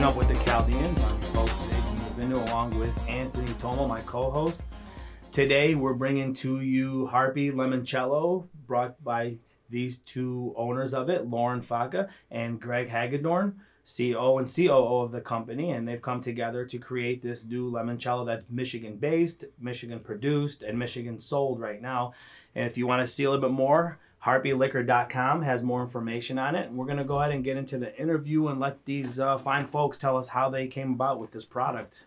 keeping up with the Chaldeans. I'm your host today, Vindo, along with Anthony Tomo, my co-host. Today we're bringing to you Harpy Limoncello, brought by these two owners of it, Lauren Faka and Greg Hagedorn, CEO and COO of the company, and they've come together to create this new limoncello that's Michigan-based, Michigan-produced, and Michigan-sold right now. And if you want to see a little bit more, HarpyLiquor.com has more information on it. And we're going to go ahead and get into the interview and let these fine folks tell us how they came about with this product.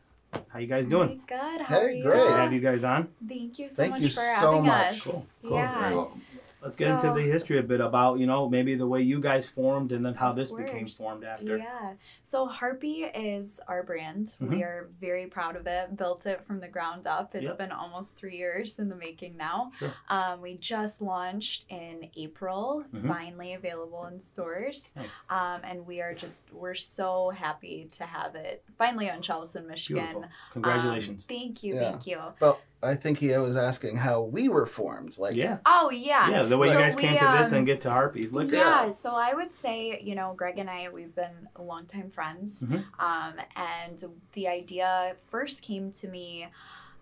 How you guys doing? Hey, good. How are you? Great to have you guys on. Thank you so much for having us. Cool. Yeah. Very welcome. Let's get into the history a bit about, you know, maybe the way you guys formed and then how this became formed after. Yeah. So Harpy is our brand. Mm-hmm. We are very proud of it. Built it from the ground up. It's been almost 3 years in the making now. Sure. We just launched in April, finally available in stores. Nice. And we're so happy to have it finally on shelves in Michigan. Beautiful. Congratulations. Thank you. Yeah. Thank you. Well, I think he was asking how we were formed. Like, yeah. Oh, yeah. Yeah, the way so you guys came to this and get to Harpy's Liquor. Yeah, so I would say, you know, Greg and I, we've been longtime friends. Mm-hmm. And the idea first came to me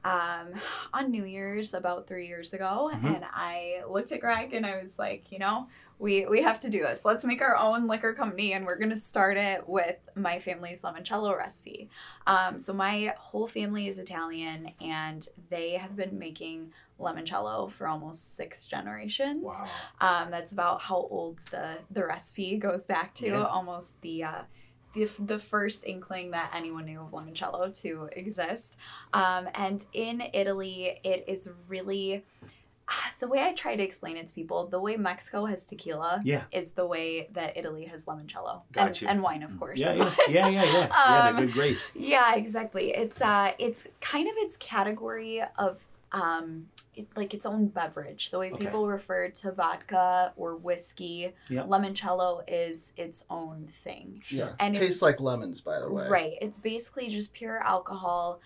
on New Year's about 3 years ago. Mm-hmm. And I looked at Greg and I was like, you know, we have to do this. Let's make our own liquor company, and we're going to start it with my family's limoncello recipe. So my whole family is Italian, and they have been making limoncello for almost 6 generations. Wow. That's about how old the recipe goes back to, almost the first inkling that anyone knew of limoncello to exist. And in Italy, it is really... The way I try to explain it to people, the way Mexico has tequila is the way that Italy has limoncello. And wine, of course. The good grapes. Yeah, exactly. It's kind of its category of like its own beverage. The way people refer to vodka or whiskey, limoncello is its own thing. Yeah, and it tastes like lemons, by the way. Right. It's basically just pure alcohol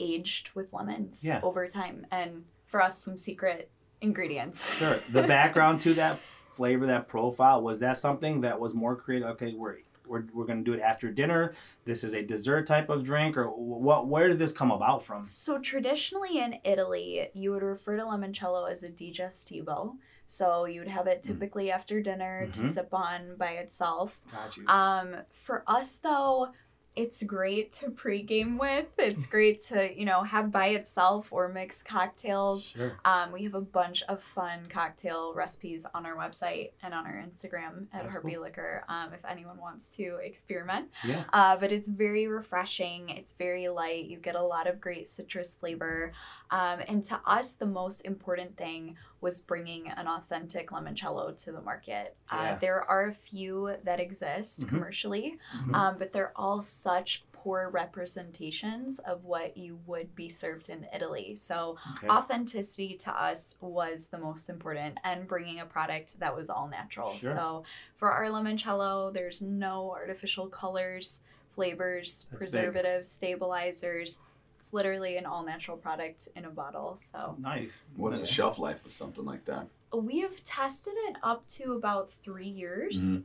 aged with lemons over time, and for us, some secret ingredients. Sure. The background to that flavor, that profile, was that something that was more creative? Okay, we're going to do it after dinner. This is a dessert type of drink, or what? Where did this come about from? So traditionally in Italy, you would refer to limoncello as a digestivo. So you'd have it typically after dinner to sip on by itself. Got you. For us, though, it's great to pregame with. It's great to, you know, have by itself or mix cocktails. Sure. We have a bunch of fun cocktail recipes on our website and on our Instagram at Harpy Liquor, if anyone wants to experiment. Yeah. But it's very refreshing. It's very light. You get a lot of great citrus flavor. And to us, the most important thing was bringing an authentic limoncello to the market. There are a few that exist commercially, but they're all such poor representations of what you would be served in Italy. So authenticity to us was the most important, and bringing a product that was all natural. Sure. So for our limoncello, there's no artificial colors, flavors, preservatives, stabilizers. It's literally an all-natural product in a bottle. So nice. What's the shelf life of something like that? We have tested it up to about 3 years.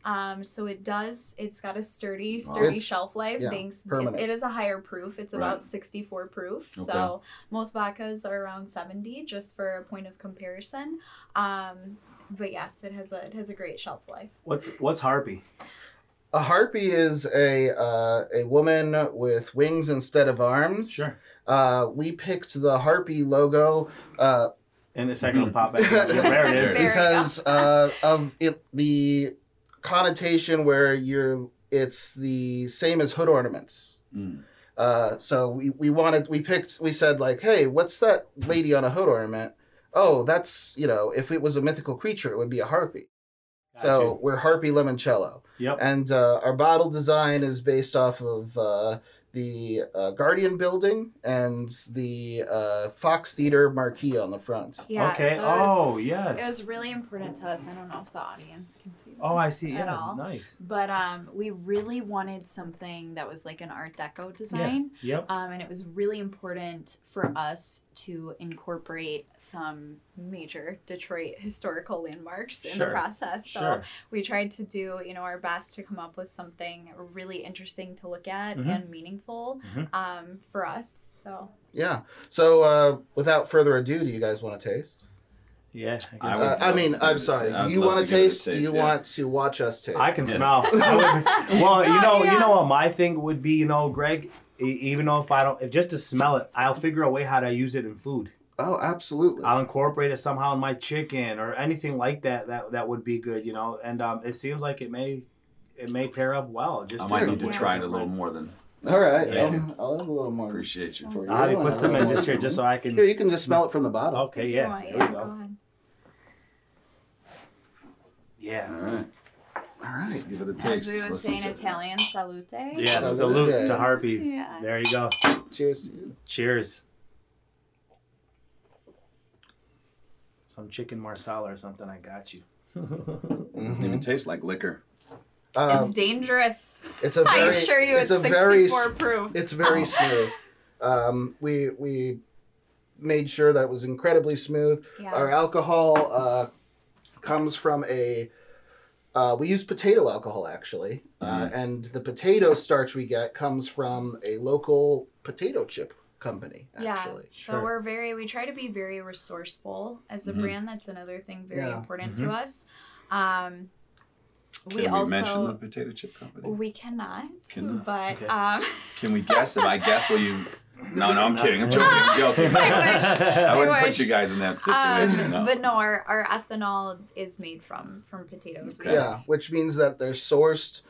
So it's got a sturdy shelf life. Yeah, thanks. It is a higher proof. It's about 64 proof. Okay. So most vodkas are around 70, just for a point of comparison. But yes, it has a great shelf life. What's Harpy? A harpy is a woman with wings instead of arms. Sure. We picked the Harpy logo. In a second, it'll pop back. There it is. Because of it, the connotation where it's the same as hood ornaments. Mm. So we said like, hey, what's that lady on a hood ornament? Oh, that's, you know, if it was a mythical creature, it would be a harpy. We're Harpy Limoncello. Yep. And our bottle design is based off of the Guardian Building and the Fox Theater marquee on the front. Yeah, okay. So yes. It was really important to us. I don't know if the audience can see this. Oh, I see. Yeah, all. Nice. But we really wanted something that was like an Art Deco design. Yeah. Yep. And it was really important for us to incorporate some major Detroit historical landmarks in the process. So we tried to do, you know, our best to come up with something really interesting to look at and meaningful for us. So yeah. So without further ado, do you guys want to taste? Yeah. I mean, I'm sorry. Do you want to taste? Do you want to watch us taste? I can smell. Well, you know what my thing would be, you know, Greg, even though if I don't, if just to smell it, I'll figure a way how to use it in food. Oh, absolutely. I'll incorporate it somehow in my chicken or anything like that. That would be good, you know. And it seems like it may pair up well. Just I might need to try it a little more than. All right, yeah. I'll have a little more. Appreciate you for you. I'll put some in just here, just so I can. Here, you can just smell it from the bottom. Okay, yeah. There we go. Go ahead. Yeah. All right. All right. Let's give it a taste. As we would say in Italian, salute. Yeah, salute to Harpies. Yeah. There you go. Cheers to you. Cheers. Some chicken marsala or something. I got you. It doesn't even taste like liquor. It's dangerous. It's a very, I assure you, it's 64 proof. It's very smooth. We made sure that it was incredibly smooth. Yeah. Our alcohol comes from a. We use potato alcohol actually, and the potato starch we get comes from a local potato chip company actually. Yeah, so we try to be very resourceful as a brand. That's another thing very important to us. Can we also mention the potato chip company? We cannot, but okay. Can we guess? If I guess, will you? No, I'm kidding. I'm joking. I'm joking. I wouldn't put you guys in that situation. No. But no, our ethanol is made from potatoes. Okay. Yeah, which means that they're sourced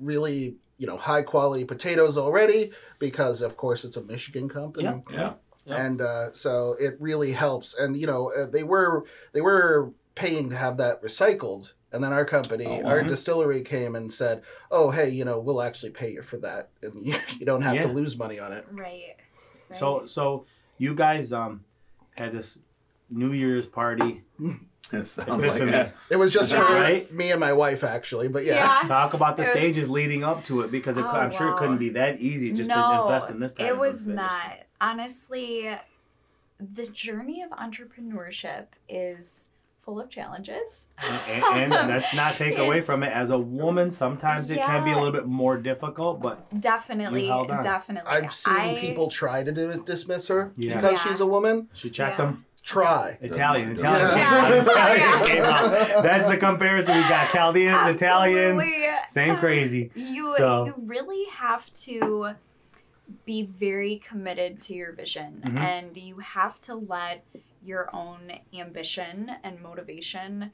really, you know, high quality potatoes already, because of course it's a Michigan company. Yeah. And so it really helps. And you know, they were paying to have that recycled. And then our company, our distillery came and said, oh, hey, you know, we'll actually pay you for that. And you don't have to lose money on it. Right. So you guys had this New Year's party. It sounds like that. It was just me and my wife, actually. But yeah. Talk about the stages leading up to it, because I'm sure it couldn't be that easy just to invest in this type of thing. It was not. Honestly, the journey of entrepreneurship is... full of challenges, and let's not take away from it. As a woman, sometimes it can be a little bit more difficult, but definitely, I've seen people try to dismiss her because she's a woman. She checked them. Try Italian. Yeah. Italian came out. That's the comparison we got. Chaldean, Italians, same crazy. You really have to be very committed to your vision, and you have to let your own ambition and motivation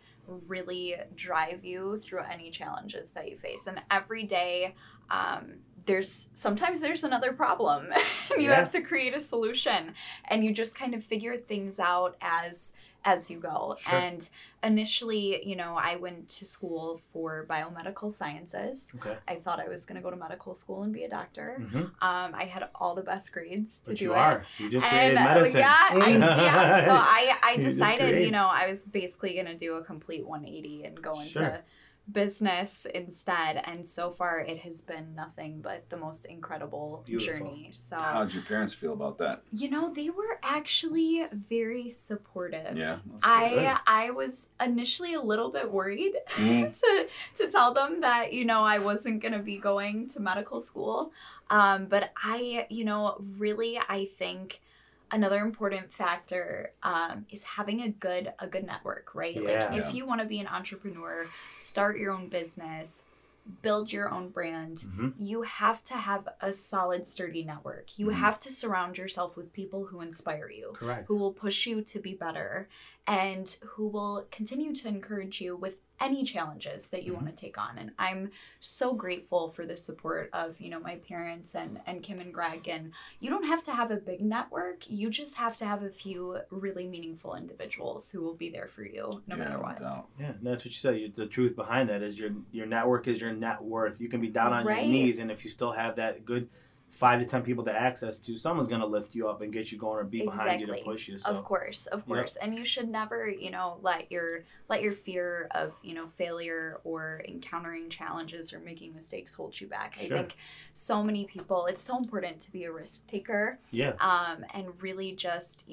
really drive you through any challenges that you face. And every day, sometimes there's another problem. You have to create a solution, and you just kind of figure things out as you go. And initially, you know, I went to school for biomedical sciences. Okay. I thought I was going to go to medical school and be a doctor. I had all the best grades to do it. You just created medicine. So I decided, you know, I was basically going to do a complete 180 and go into business instead, and so far it has been nothing but the most incredible journey. So how did your parents feel about that? You know, they were actually very supportive. I was initially a little bit worried to tell them that, you know, I wasn't gonna be going to medical school, but I, you know, really, I think another important factor is having a good network, right? Like if you want to be an entrepreneur, start your own business, build your own brand, you have to have a solid, sturdy network. You have to surround yourself with people who inspire you, who will push you to be better, and who will continue to encourage you with any challenges that you want to take on. And I'm so grateful for the support of, you know, my parents and Kim and Greg. And you don't have to have a big network. You just have to have a few really meaningful individuals who will be there for you no matter what. Yeah, that's what you said. The truth behind that is your network is your net worth. You can be down on your knees, and if you still have that good 5 to 10 people to access to, someone's going to lift you up and get you going or be behind you to push you. So. Of course. Yep. And you should never, let your fear of, failure or encountering challenges or making mistakes hold you back. Sure. I think so many people, it's so important to be a risk taker. Yeah. And really just,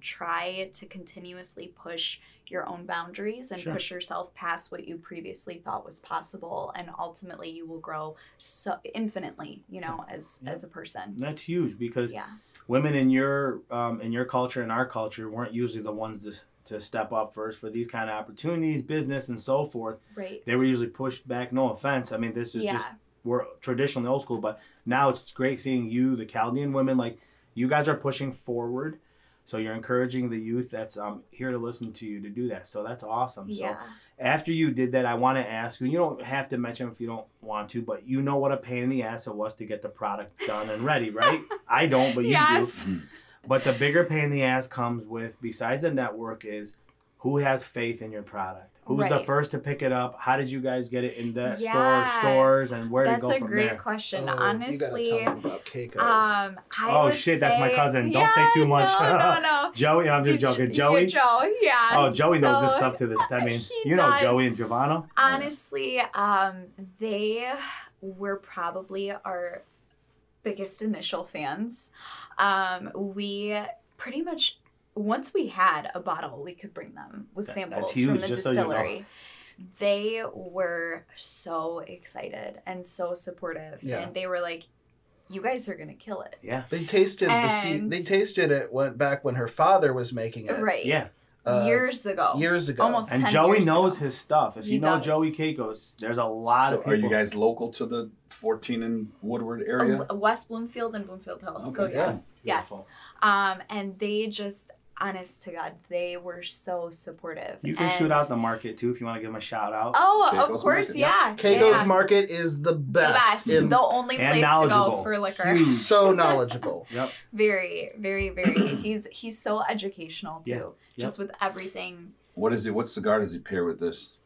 try to continuously push your own boundaries and push yourself past what you previously thought was possible. And ultimately you will grow so infinitely, as a person. That's huge because women in your culture and our culture weren't usually the ones to step up first for these kind of opportunities, business and so forth. Right. They were usually pushed back. No offense. I mean, this is just, we're traditionally old school, but now it's great seeing you, the Chaldean women, like you guys are pushing forward. So you're encouraging the youth that's here to listen to you to do that. So that's awesome. Yeah. So after you did that, I want to ask you, and you don't have to mention if you don't want to, but you know what a pain in the ass it was to get the product done and ready, right? I don't, but you do. But the bigger pain in the ass comes with, besides the network, is who has faith in your product? Who's the first to pick it up? How did you guys get it in the stores, and where to go from there? That's a great question. Honestly, you gotta tell me about Kiko's. That's my cousin. Don't say too much. No. Joey, I'm just joking. Joey? Joe, yeah. Oh, Joey knows this stuff to this. I mean, you know Joey and Giovanna. Honestly, they were probably our biggest initial fans. We pretty much... Once we had a bottle, we could bring them with samples from the distillery. So they were so excited and so supportive, and they were like, "You guys are gonna kill it." Yeah, they tasted they tasted it back when her father was making it. Right. Yeah. Years ago. Almost 10 years ago. And Joey knows his stuff. If you know Joey Kiko's, there's a lot of people. Are you guys local to the 14 and Woodward area? West Bloomfield and Bloomfield Hills. Okay. So yes. Beautiful. And they just, honest to God, they were so supportive. You can shoot out the market too if you want to give them a shout out. Oh, Kiko's of course, market. Yeah. Kiko's market is the best. The only place to go for liquor. He's so knowledgeable. Yep. Very, very, very. He's so educational too. Yep. Just with everything. What is it? What cigar does he pair with this?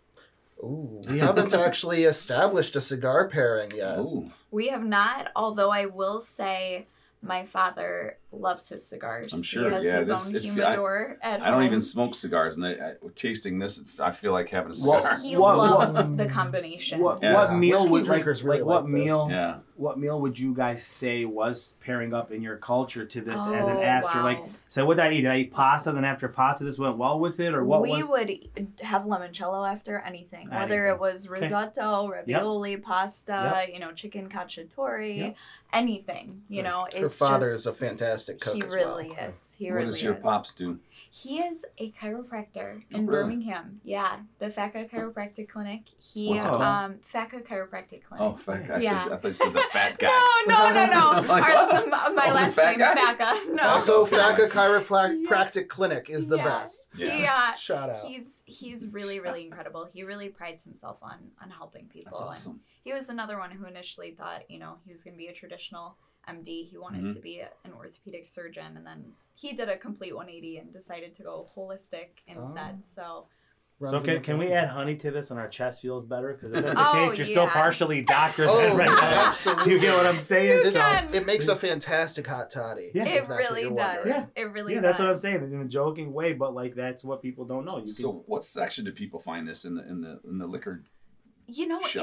Ooh. We haven't actually established a cigar pairing yet. Ooh. We have not, although I will say my father loves his cigars. I'm sure. He has his own humidor at home. I don't even smoke cigars, and tasting this, I feel like having a cigar. Well, he loves the combination. What meal would you guys say was pairing up in your culture to this as an after? Wow. So what did I eat? Did I eat pasta? Then after pasta, this went well with it, or what? We would have limoncello after anything, whether it was risotto, ravioli, pasta, chicken cacciatore, anything. Her father is a fantastic cook. He really is. What does your pops do? He is a chiropractor in Birmingham. Yeah, the Faka Chiropractic Clinic. Faka Chiropractic Clinic. Oh, Faka. I thought you said the fat guy. No. Like, my last name is Faka. No. Also, Faka Chiropractic Clinic is the best. Yeah. Shout out. He's really, really incredible. He really prides himself on helping people. That's awesome. And he was another one who initially thought, he was going to be a traditional MD. He wanted to be an orthopedic surgeon, and then he did a complete 180 and decided to go holistic instead. So can we add honey to this, and our chest feels better? Because if that's the case, you're still partially doctored right now. Absolutely. Do you get what I'm saying? It makes a fantastic hot toddy. Yeah. It really does. Yeah. It really does. Yeah, that's what I'm saying. In a joking way, but that's what people don't know. What section do people find this in the liquor? That's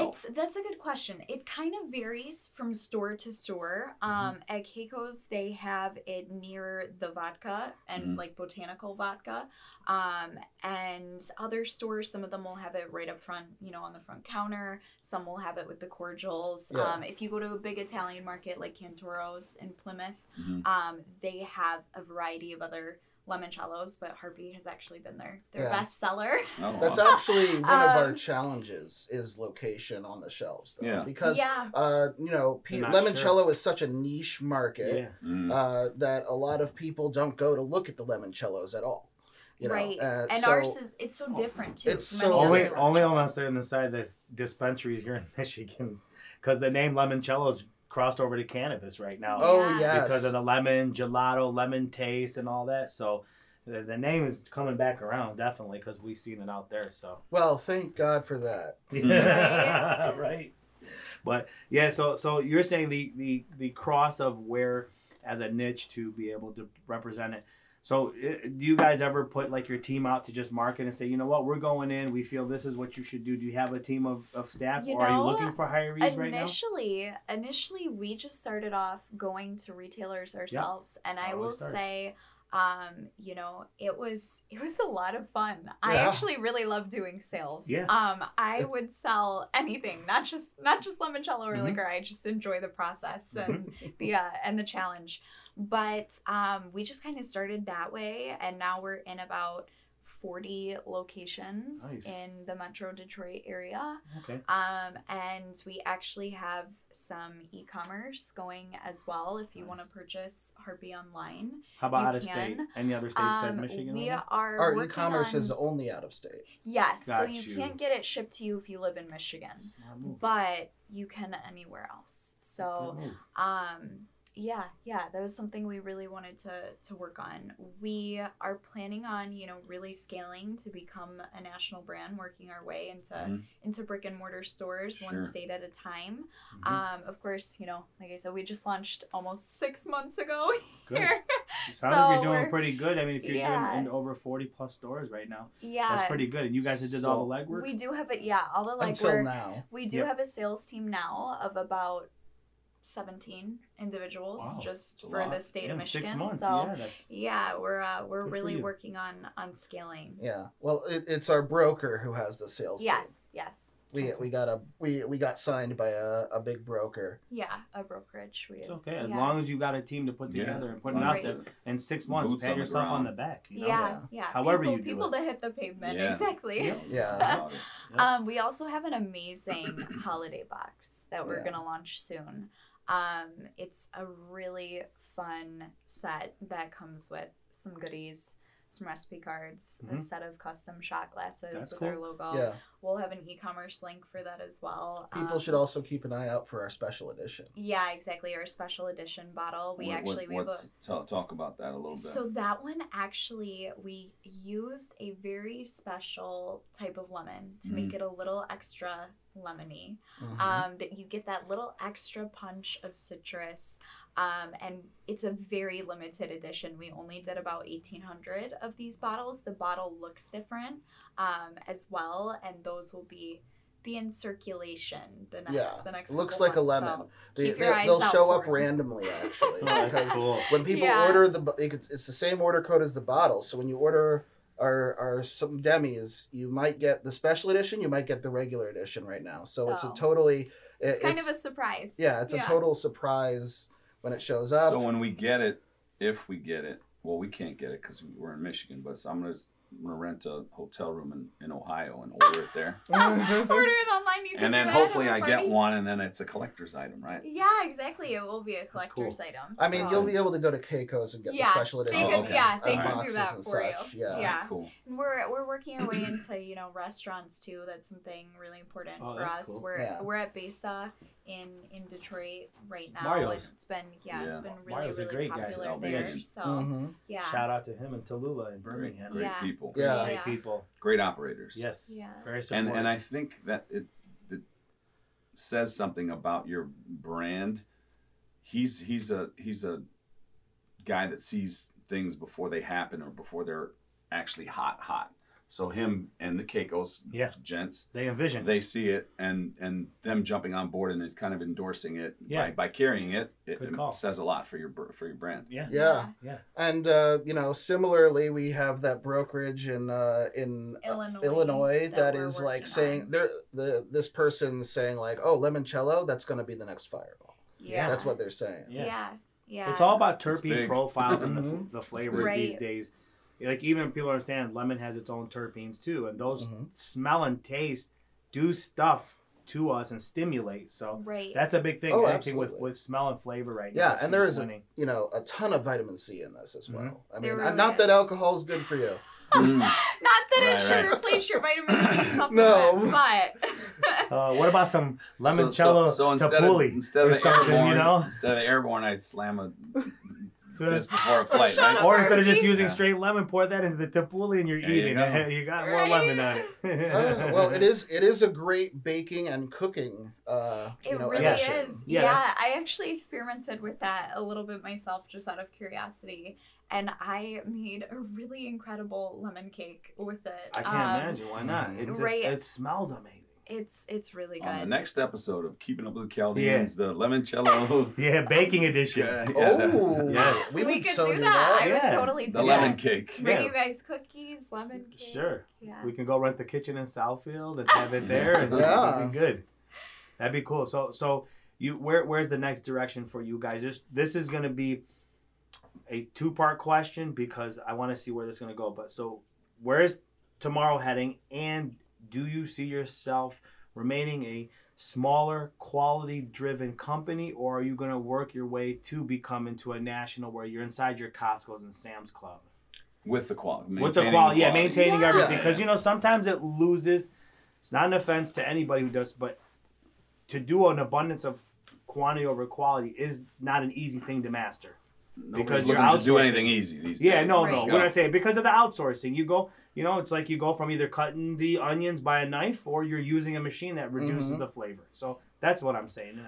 a good question. It kind of varies from store to store. At Keiko's, they have it near the vodka and botanical vodka. And other stores, some of them will have it right up front, on the front counter. Some will have it with the cordials. Yeah. If you go to a big Italian market like Cantoro's in Plymouth, they have a variety of other limoncellos, but Harpy has actually been their best seller. That's actually one of our challenges is location on the shelves, though, because limoncello is such a niche market that a lot of people don't go to look at the limoncellos at all. Ours is it's so different too. It's so only unless they're inside the dispensaries here in Michigan, because the name limoncello's crossed over to cannabis right now. Because of the lemon, gelato, lemon taste and all that. So the name is coming back around, definitely, because we've seen it out there. Well, thank God for that. Right? But yeah, so you're saying the cross of where as a niche to be able to represent it. So do you guys ever put like your team out to just market and say, you know what, we're going in, we feel this is what you should do? Do you have a team of staff, or are you looking for hirees right now? Initially, we just started off going to retailers ourselves. Yep. And I will say, you know, it was a lot of fun. Yeah. I actually really love doing sales. Yeah. I would sell anything, not just limoncello or liquor. I just enjoy the process and the challenge. But we just kind of started that way, and now we're in about 40 locations in the Metro Detroit area. Okay. And we actually have some e-commerce going as well. If you want to purchase Harpy online, how about out of state? Any other states in Michigan? We are. Our e-commerce is only out of state. Yes, so you can't get it shipped to you if you live in Michigan, but you can anywhere else. So, Yeah, that was something we really wanted to work on. We are planning on, you know, really scaling to become a national brand, working our way into brick and mortar stores, one state at a time. Of course, you know, like I said, we just launched almost 6 months ago here. Sounds like you're doing pretty good. I mean, if you're doing in over 40 plus stores right now, that's pretty good. And you guys did all the legwork? We do have all the legwork. Until now. We do have a sales team now of about 17 individuals just for the state of Michigan. 6 months. So we're really working on scaling. Yeah, well, it's our broker who has the sales. Yes. We got signed by a big broker. Yeah, a brokerage. It's okay as long as you got a team to put together and put it out there. In 6 months, pat yourself on the back. You know? Yeah. However you do people to hit the pavement exactly. Yeah. We also have an amazing holiday box that we're gonna launch soon. It's a really fun set that comes with some goodies, some recipe cards, a set of custom shot glasses with our logo. Yeah. We'll have an e-commerce link for that as well. People should also keep an eye out for our special edition. Yeah, exactly. Our special edition bottle. Talk about that a little bit. So that one, actually, we used a very special type of lemon to make it a little extra lemony. That you get that little extra punch of citrus. And it's a very limited edition. We only did about 1,800 of these bottles. The bottle looks different as well, and those will be in circulation the next looks like months, a lemon. So they'll show up randomly, actually, because when people order it's the same order code as the bottle. So when you order our some demis, you might get the special edition, you might get the regular edition right now. So it's a totally it's kind of a surprise. Yeah, it's a total surprise when it shows up. So when we get it, if we get it, well, we can't get it because we're in Michigan, but I'm gonna rent a hotel room in Ohio and order it there. Order it online. You can and then hopefully I get one, and then it's a collector's item, right? Yeah, exactly. It will be a collector's item. I mean, you'll be able to go to Kiko's and get the special edition. They can do that for you. Yeah, cool. And we're working our way into, you know, restaurants too. That's something really important for us. Cool. We're at BESA in Detroit right now. Mario's. It's been been really Mario's really a great popular guy there. So shout out to him and Tallulah in Birmingham. Great people. Great people, great operators. Yes, very supportive. And I think that it says something about your brand. He's a guy that sees things before they happen or before they're actually hot. So him and the Kiko's gents, they envision, they see it, and them jumping on board and it kind of endorsing it by carrying it. It says a lot for your brand. Yeah. And you know, similarly, we have that brokerage in Illinois that is like saying this person's saying like, oh, limoncello, that's going to be the next fireball. Yeah, that's what they're saying. Yeah. It's all about terpene profiles and the flavors these days. Like, even people understand lemon has its own terpenes too, and those smell and taste do stuff to us and stimulate. So that's a big thing. Oh, absolutely. With smell and flavor right now. Yeah, and there is a ton of vitamin C in this as well. I mean, not that alcohol is good for you. Not that it should replace your vitamin C supplement, but what about some limoncello? So instead of the airborne, I slam a minutes before a flight, right? Or instead of just using straight lemon, pour that into the tabbouleh and you're eating. You got more lemon on it. Well, it is a great baking and cooking. It really is. Yeah, I actually experimented with that a little bit myself, just out of curiosity. And I made a really incredible lemon cake with it. I can't imagine why not. It smells amazing. It's really good. On the next episode of Keeping Up with Chaldeans, the limoncello. Baking edition. Yes. We could do that. I would totally do that. The lemon cake. Bring you guys cookies, lemon cake. Sure. Yeah. We can go rent the kitchen in Southfield and have it there and it'd be good. That'd be cool. So where's the next direction for you guys? This is gonna be a two-part question because I want to see where this is gonna go. But so where's tomorrow heading, and do you see yourself remaining a smaller, quality-driven company, or are you going to work your way to become into a national where you're inside your Costco's and Sam's Club? With the quality, maintaining everything. Because, sometimes it loses. It's not an offense to anybody who does, but to do an abundance of quantity over quality is not an easy thing to master. Nobody's looking to do anything easy these days. What I say, because of the outsourcing, you go... it's like you go from either cutting the onions by a knife or you're using a machine that reduces the flavor. So that's what I'm saying.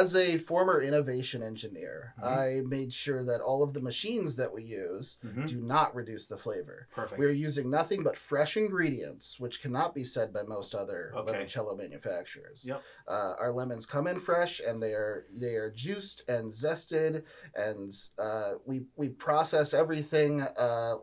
As a former innovation engineer, I made sure that all of the machines that we use do not reduce the flavor. Perfect. We're using nothing but fresh ingredients, which cannot be said by most other limoncello manufacturers. Yep. Our lemons come in fresh, and they are juiced and zested, and we process everything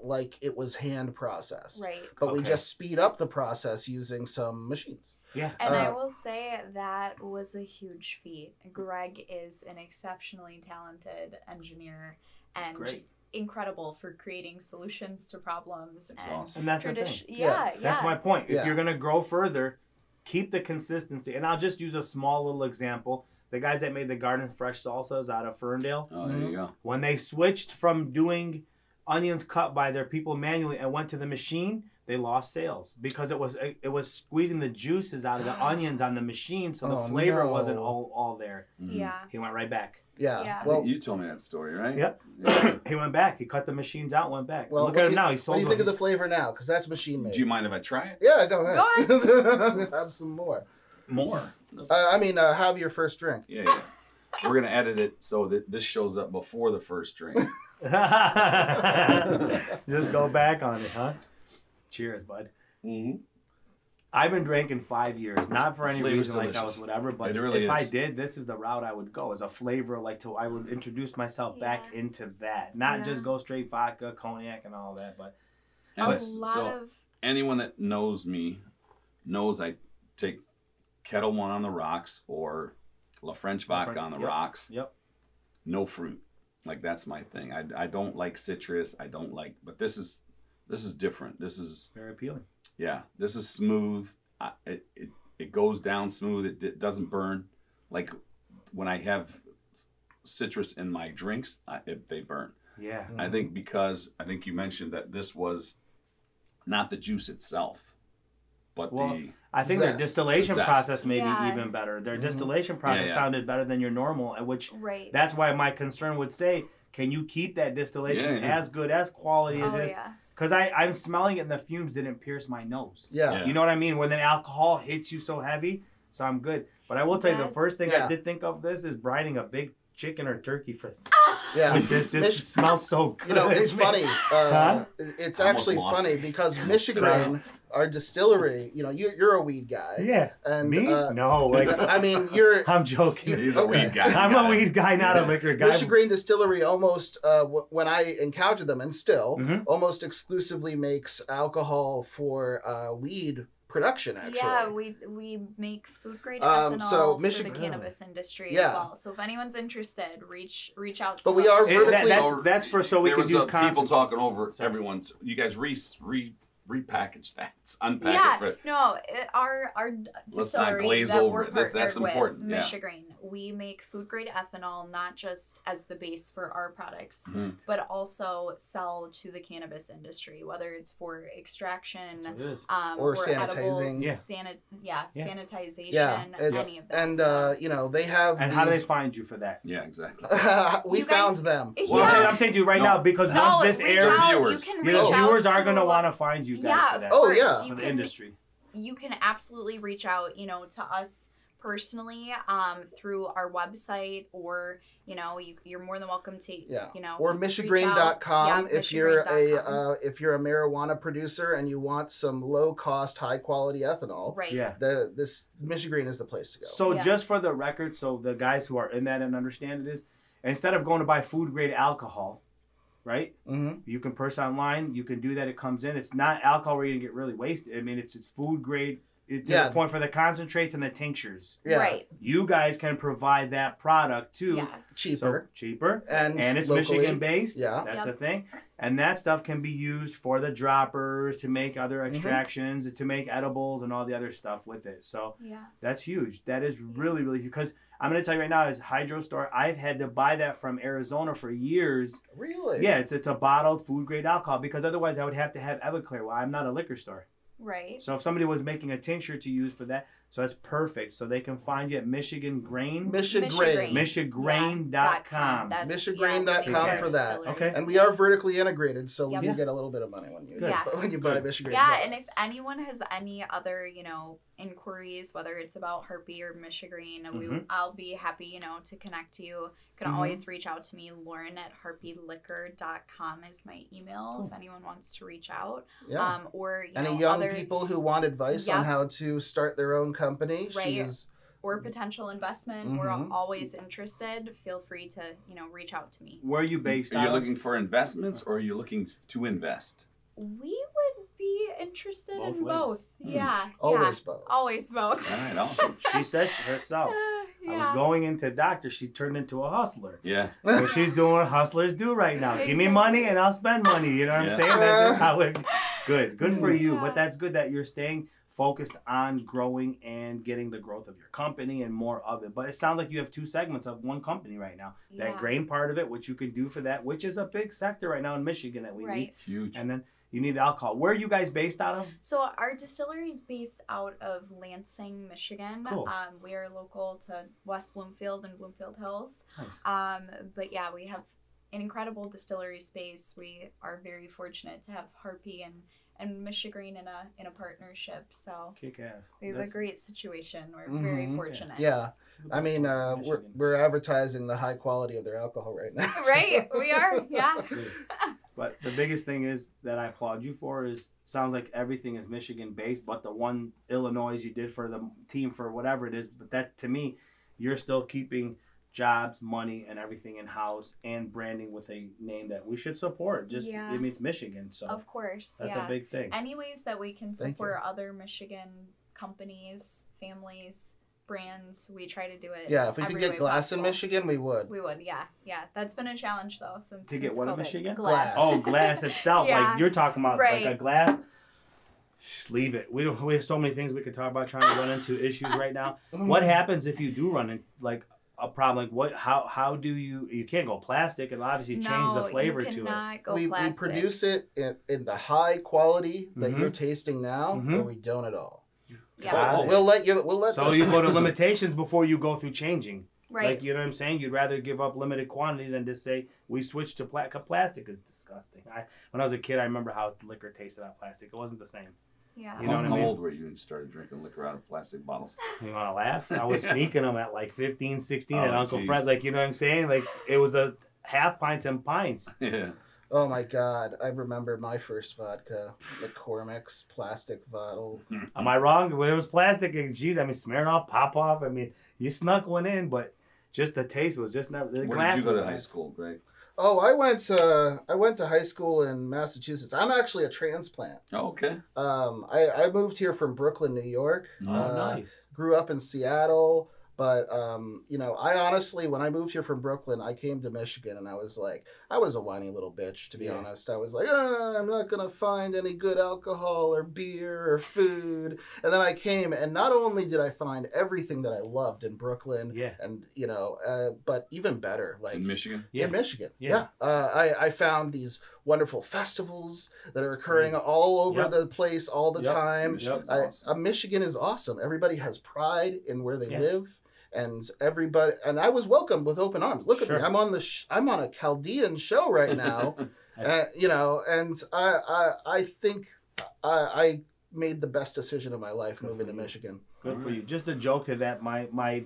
like it was hand processed. Right. But we just speed up the process using some machines. Yeah. And I will say that was a huge feat. Greg is an exceptionally talented engineer and just incredible for creating solutions to problems. That's awesome. And that's the thing. Yeah. That's my point. If you're going to grow further, keep the consistency. And I'll just use a small little example. The guys that made the Garden Fresh salsas out of Ferndale. Oh, there you go. When they switched from doing onions cut by their people manually and went to the machine, they lost sales because it was squeezing the juices out of the onions on the machine, so the flavor wasn't all there. Mm-hmm. Yeah. He went right back. Yeah. Well, you told me that story, right? Yep. Yeah. He went back. He cut the machines out, went back. Well, look at him now. He sold them. What do you think of the flavor now? Because that's machine made. Do you mind if I try it? Yeah, go ahead. Have some more. Have your first drink. Yeah. We're going to edit it so that this shows up before the first drink. Just go back on it, huh? Cheers, bud. Mm-hmm. I've been drinking 5 years, not for any reason like that was whatever, but I did, this is the route I would go as a flavor, I would introduce myself back into that, not just go straight vodka, cognac, and all that. But anyone that knows me knows I take Kettle One on the rocks or La French Vodka on the rocks. Yep. No fruit, that's my thing. I don't like citrus. But this is different. This is very appealing. Yeah, this is smooth. It goes down smooth. It doesn't burn. Like when I have citrus in my drinks, they burn. Yeah. Mm-hmm. I think you mentioned that this was not the juice itself, but I think their distillation process may be even better. Their distillation process sounded better than your normal, that's why my concern would say, can you keep that distillation as good, as quality as it is? Because I'm smelling it and the fumes didn't pierce my nose. Yeah. You know what I mean? When the alcohol hits you so heavy, so I'm good. But I will tell you, the first thing I did think of this is brining a big chicken or turkey for with this. It smells so good. It's funny. It's actually funny because Michigrain, our distillery, you're a weed guy. Yeah. And me? No. I'm joking. He's a weed guy. I'm a weed guy, not a liquor guy. Michigrain Distillery almost, when I encountered them, and still, almost exclusively makes alcohol for weed production, actually. Yeah, we make food grade ethanol for the cannabis industry as well. So if anyone's interested, reach out to us. But we are vertically. That's for so we can use people talking over everyone. So you guys repackage that, unpack it for. No, our distillery that we're partnered with, Michigrain, we make food grade ethanol, not just as the base for our products, but also sell to the cannabis industry, whether it's for extraction or sanitizing, edibles, sanitization, any of that. And you know, they have. And how do they find you for that? Yeah, exactly. we found them. Yeah. Well, I'm saying to you right now, because once this airs, viewers are going to want to find you guys for that. Oh, yeah. For the industry. You can absolutely reach out, you know, to us personally through our website, or, you know, you're more than welcome to, you know. Or michigreen.com if you're a marijuana producer and you want some low-cost, high-quality ethanol. Right. Yeah. This Michigrain is the place to go. So just for the record, so the guys who are in that and understand it is, instead of going to buy food-grade alcohol, right? You can purchase online. You can do that. It comes in. It's not alcohol where you can get really wasted. I mean, it's food grade. It's the point for the concentrates and the tinctures. Yeah. Right. You guys can provide that product too. Yes. Cheaper. So cheaper. And it's locally. Michigan based. Yeah. That's the thing. And that stuff can be used for the droppers, to make other extractions, to make edibles and all the other stuff with it. So that's huge. That is really, really huge. Because I'm going to tell you right now, as Hydro Store, I've had to buy that from Arizona for years. Really? Yeah, it's a bottled food-grade alcohol, because otherwise I would have to have Everclear. Well, I'm not a liquor store. Right. So if somebody was making a tincture to use for that, so that's perfect. So they can find you at Michigrain. Michigrain.com. Michigrain.com for that. Okay. And we are vertically integrated, so we do get a little bit of money when you buy Michigrain. Yeah, products. And if anyone has any other, you know, inquiries, whether it's about Harpy or Michigrain, I'll be happy, you know, to connect you. You can always reach out to me. Lauren at harpyliquor.com is my email if anyone wants to reach out. Yeah. Or you know, young people who want advice on how to start their own company. Right. Or potential investment. We're always interested. Feel free to, you know, reach out to me. Where are you based? Are you looking for investments or are you looking to invest? We would be interested in both. Yeah. Always both. Always both. All right, awesome. She said herself, I was going into doctor, she turned into a hustler. Yeah. So she's doing what hustlers do right now. Exactly. Give me money and I'll spend money. You know what I'm saying? That's just how it. Good. Good for you. But that's good that you're staying focused on growing and getting the growth of your company and more of it. But it sounds like you have two segments of one company right now. That grain part of it, which you can do for that, which is a big sector right now in Michigan that we need. Huge. And then you need the alcohol. Where are you guys based out of? So our distillery is based out of Lansing, Michigan. Cool. We are local to West Bloomfield and Bloomfield Hills. Nice. But yeah, we have an incredible distillery space. We are very fortunate to have Harpy and Michigrain in a partnership. So kick ass. We have a great situation. We're very fortunate. Yeah. I mean, we're advertising the high quality of their alcohol right now. So. Right. We are. Yeah. But the biggest thing is that I applaud you for is, sounds like everything is Michigan based, but the one Illinois you did for the team for whatever it is, but that to me, you're still keeping jobs, money, and everything in house, and branding with a name that we should support. Just I mean, it's Michigan, so of course that's a big thing. Any ways that we can support other Michigan companies, families, brands, we try to do it. Yeah, if we could get glass in Michigan, we would. We would, yeah. That's been a challenge though since to get what in Michigan? Glass. Oh, glass itself, like you're talking about, like a glass. Leave it. We have so many things we could talk about trying to run into issues right now. What happens if you do run into like a problem? Like what? How do you can't go plastic and obviously change the flavor to it. Go we produce it in the high quality that you're tasting now, but we don't at all. Yeah. Oh, we'll let so you go to limitations before you go through changing. Right. Like, you know what I'm saying? You'd rather give up limited quantity than just say we switch to plastic. Is disgusting. When I was a kid, I remember how liquor tasted out of plastic. It wasn't the same. Yeah. You know what I mean? How old were you when you started drinking liquor out of plastic bottles? You want to laugh? I was sneaking them at like 15, 16 at Uncle Fred's. Like, you know what I'm saying? Like, it was the half pints and pints. Yeah. Oh, my God. I remember my first vodka, McCormick's plastic bottle. Am I wrong? When it was plastic, geez, I mean, Smirnoff, Popoff. I mean, you snuck one in, but just the taste was just never. Where did you go to high school, Greg? Oh, I went to high school in Massachusetts. I'm actually a transplant. Oh, okay. I moved here from Brooklyn, New York. Oh, nice. Grew up in Seattle, But, you know, I honestly, when I moved here from Brooklyn, I came to Michigan and I was like, I was a whiny little bitch, to be honest. I was like, oh, I'm not going to find any good alcohol or beer or food. And then I came and not only did I find everything that I loved in Brooklyn and, you know, but even better, like in Michigan, I found these wonderful festivals that are occurring all over the place all the time. Michigan's awesome. Michigan is awesome. Everybody has pride in where they live. And everybody, and I was welcomed with open arms. Look at me, I'm on the, I'm on a Chaldean show right now, you know. And I think I made the best decision of my life moving to Michigan. Good for you. Just a joke to that. My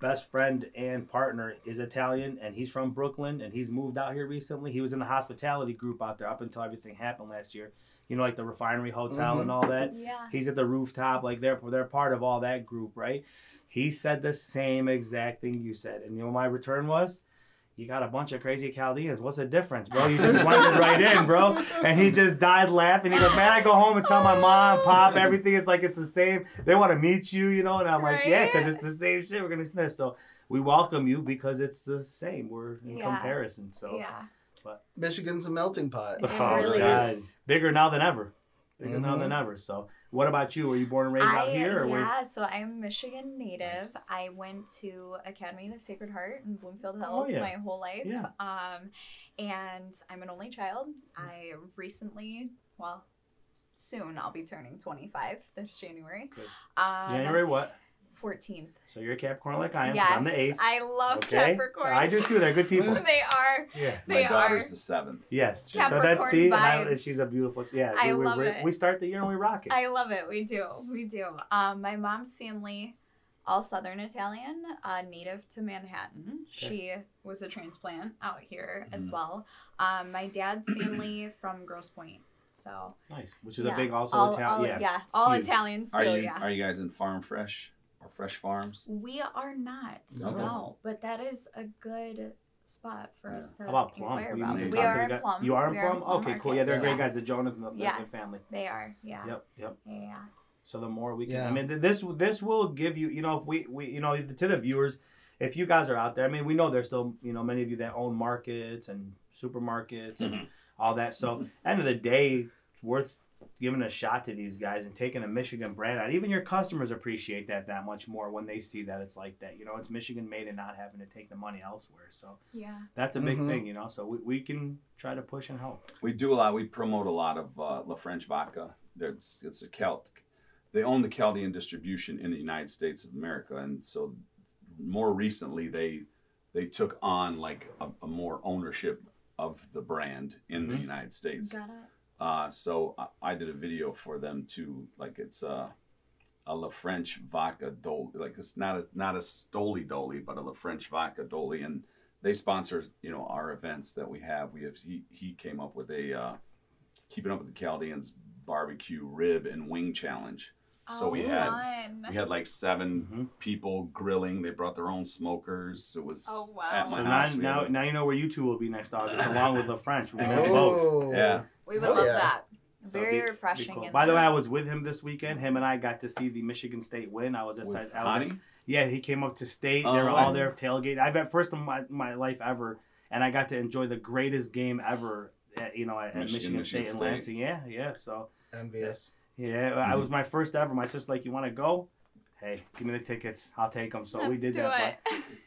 best friend and partner is Italian, and he's from Brooklyn, and he's moved out here recently. He was in the hospitality group out there up until everything happened last year. You know, like the Refinery Hotel and all that. Yeah. He's at the rooftop, like they're part of all that group, right? He said the same exact thing you said. And you know what my return was? You got a bunch of crazy Chaldeans. What's the difference, bro? You just wandered right in, bro. And he just died laughing. He goes, man, I go home and tell my mom, pop, everything. It's like, it's the same. They want to meet you, you know? And I'm like, yeah, because it's the same shit. We're going to sit there. So we welcome you because it's the same. We're in comparison. So, but Michigan's a melting pot. Oh, it really is. Bigger now than ever. Bigger now than ever. So what about you? Were you born and raised out here? Or so I'm a Michigan native. Nice. I went to Academy of the Sacred Heart in Bloomfield Hills my whole life. Yeah. And I'm an only child. I recently, well, soon I'll be turning 25 this January. Good. January what? 14th. So you're a Capricorn like I am. Yes, I'm the 8th. I love Capricorns. I do too. They're good people. They are. Yeah. They My daughter's the 7th. Yes. Capricorn she's a beautiful. Yeah. I love it. We start the year and we rock it. I love it. We do. We do. My mom's family, all Southern Italian, native to Manhattan. She was a transplant out here as well. My dad's family from Grosse Pointe. So nice, which is a big also Italian. All Italians. So, are you guys in Farm Fresh? Or Fresh Farms? We are not. No, but that is a good spot for us to inquire about. We are in Plum. You are in Plum? Okay, cool. Yeah, they're great guys. The Jonas and the family. They are. Yeah. Yep. Yep. Yeah. So the more we can, I mean, this will give you, you know, if we you know, to the viewers, if you guys are out there, I mean, we know there's still, you know, many of you that own markets and supermarkets and all that. So end of the day, it's worth giving a shot to these guys and taking a Michigan brand out. Even your customers appreciate that much more when they see that it's like that. You know, it's Michigan made and not having to take the money elsewhere. So that's a big thing, you know. So we can try to push and help. We do a lot. We promote a lot of La French Vodka. It's a They own the Chaldean distribution in the United States of America. And so more recently, they took on like a more ownership of the brand in the United States. Got it. So I did a video for them too. Like it's a La French Vodka Doli. Like it's not a Stoli Doli, but a La French Vodka Doli. And they sponsor, you know, our events that we have. We have he came up with a Keeping Up with the Chaldeans barbecue rib and wing challenge. So we had like 7 people grilling. They brought their own smokers. It was at my house. Now you know where you two will be next August, along with La French. We have both. Yeah, we would love that. Very refreshing. Cool. By the way, I was with him this weekend. Him and I got to see the Michigan State win. I was at he came up to state. They were all there tailgating. I've had first time in my life ever, and I got to enjoy the greatest game ever. At Michigan State in Lansing. Yeah. So envious. Yeah, I was my first ever. My sister's like, you want to go? Hey, give me the tickets. I'll take them. So we did that.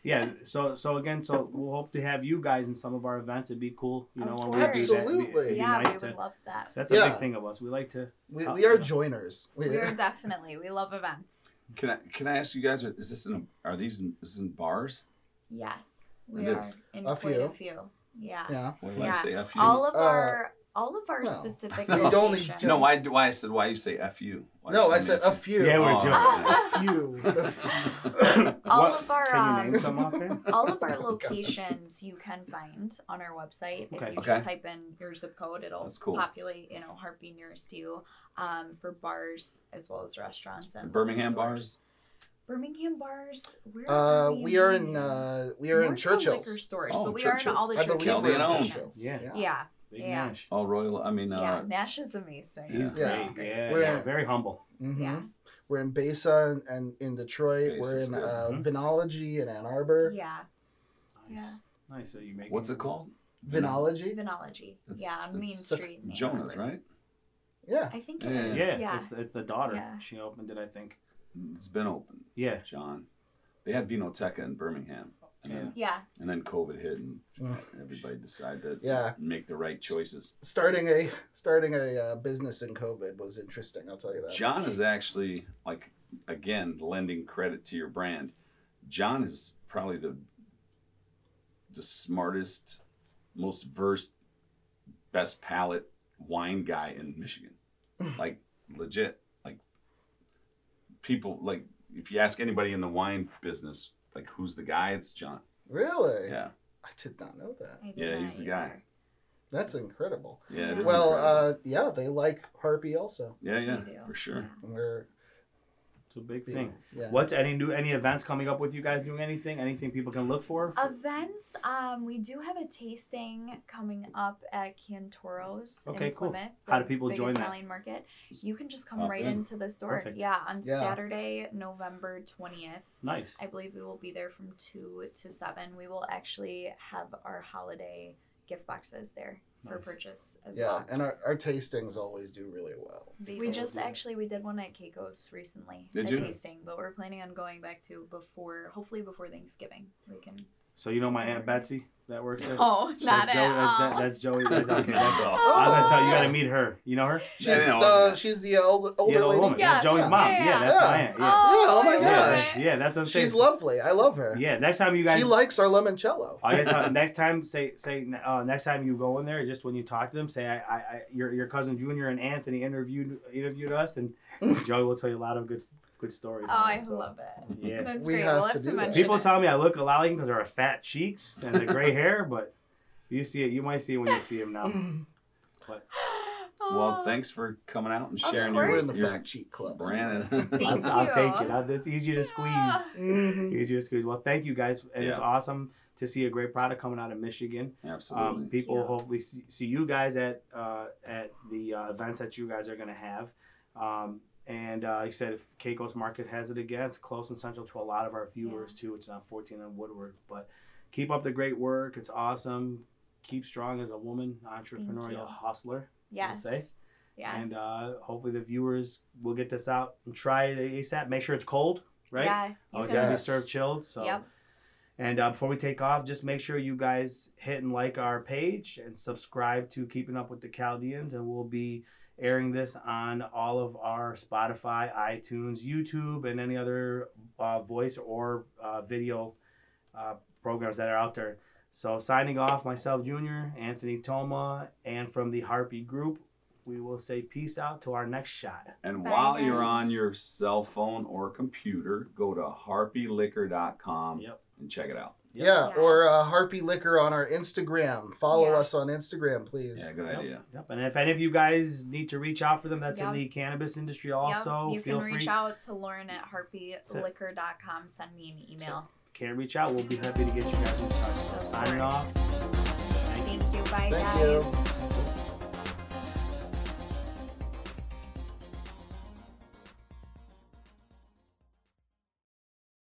Yeah. So again, we'll hope to have you guys in some of our events. It'd be cool. You know, when we do that. Absolutely. Yeah, we would love that. That's a big thing of us. We like to. We are joiners. We are definitely. We love events. Can I ask you guys? Is this in bars? Yes, we are in a few. Yeah. What do I say? A few. All of our specific locations. No, why I said why you say FU? No, I said a few. Yeah, we're joking. Can you name some out there? All of our locations you can find on our website. Okay. If you just type in your zip code, it'll populate, you know, Harpy nearest you, for bars as well as restaurants and Birmingham bars. Birmingham bars. Where are we are in Churchill's. Liquor stores, but we are in all the Churchill's. Yeah. Big Nash. All royal. I mean, Nash is amazing. He's great. Yeah, we're very humble. Mm-hmm. Yeah. We're in BESA and in Detroit. BESA we're in Vinology in Ann Arbor. Yeah. Nice. Yeah. Nice. So you make. What's it called? Vinology. Vinology. Yeah, on Main Street. Jonas, right? Yeah. I think it is. Yeah. It's the daughter. Yeah. She opened it, I think. It's been open. Yeah. John. They had Vinoteca in Birmingham. And then, and then COVID hit, and everybody decided to make the right choices. Starting a business in COVID was interesting. I'll tell you that. John is actually, like, again, lending credit to your brand. John is probably the smartest, most versed, best palate wine guy in Michigan. Like, legit. Like, people, like, if you ask anybody in the wine business, like, who's the guy? It's John. Really? Yeah. I did not know that. Yeah, he's the guy. That's incredible. Yeah, it is. Well, yeah, they like Harpy also. Yeah, yeah, for sure. And it's a big thing. Yeah. What's any events coming up with you guys doing anything? Anything people can look for? Events. We do have a tasting coming up at Cantoro's in Plymouth. How do people join that? Big Italian market. You can just come right into the store. Perfect. Yeah, on Saturday, November 20th. Nice. I believe we will be there from 2 to 7. We will actually have our holiday gift boxes there for purchase as well. Yeah, and our tastings always do really well. We just we did one at Kiko's recently. Did you? Tasting, but we're planning on going back to hopefully before Thanksgiving. We can. So you know my Aunt Betsy that works there? Oh, not at all. That's Joey. That's okay, that's all. I'm going to tell you, you got to meet her. You know her? She's the older lady. Woman. Yeah, Joey's mom. Yeah, that's my aunt. Yeah. Oh, my gosh. Yeah, that's what I'm saying. She's lovely. I love her. Yeah, next time you guys... She likes our limoncello. Next time you go in there, just when you talk to them, say, your cousin Junior and Anthony interviewed us, and Joey will tell you a lot of good story. Oh, I love it. Yeah, that's great. We'll have to mention it. People tell me I look a lot like him because of our fat cheeks and the gray hair, but you see it. You might see it when you see him now. But. Well, thanks for coming out and sharing your Fat Cheek Club, Brandon. I'll take it. It's easy to squeeze. Mm-hmm. Easy to squeeze. Well, thank you guys. It's awesome to see a great product coming out of Michigan. Absolutely. People hopefully see you guys at the events that you guys are going to have. And you said Keiko's Market has it again. It's close and central to a lot of our viewers, too. It's on 14 and Woodward. But keep up the great work. It's awesome. Keep strong as a woman, entrepreneurial hustler. Yes. Yes. And hopefully the viewers will get this out and try it ASAP. Make sure it's cold, right? Yeah. It's going to be served chilled. So. Yep. And before we take off, just make sure you guys hit and like our page and subscribe to Keeping Up with the Chaldeans. And we'll be airing this on all of our Spotify, iTunes, YouTube, and any other voice or video programs that are out there. So signing off, myself, Junior, Anthony Toma, and from the Harpy Group, we will say peace out to our next shot. And bye, while you're on your cell phone or computer, go to harpyliquor.com and check it out. Yep. Yeah, or Harpy Liquor on our Instagram. Follow us on Instagram, please. Yeah, good idea. Yep. And if any of you guys need to reach out for them, that's in the cannabis industry also. You can reach out to Lauren at harpyliquor.com. Send me an email. Can't reach out. We'll be happy to get you guys in touch. So signing off. Thank you. Bye, guys.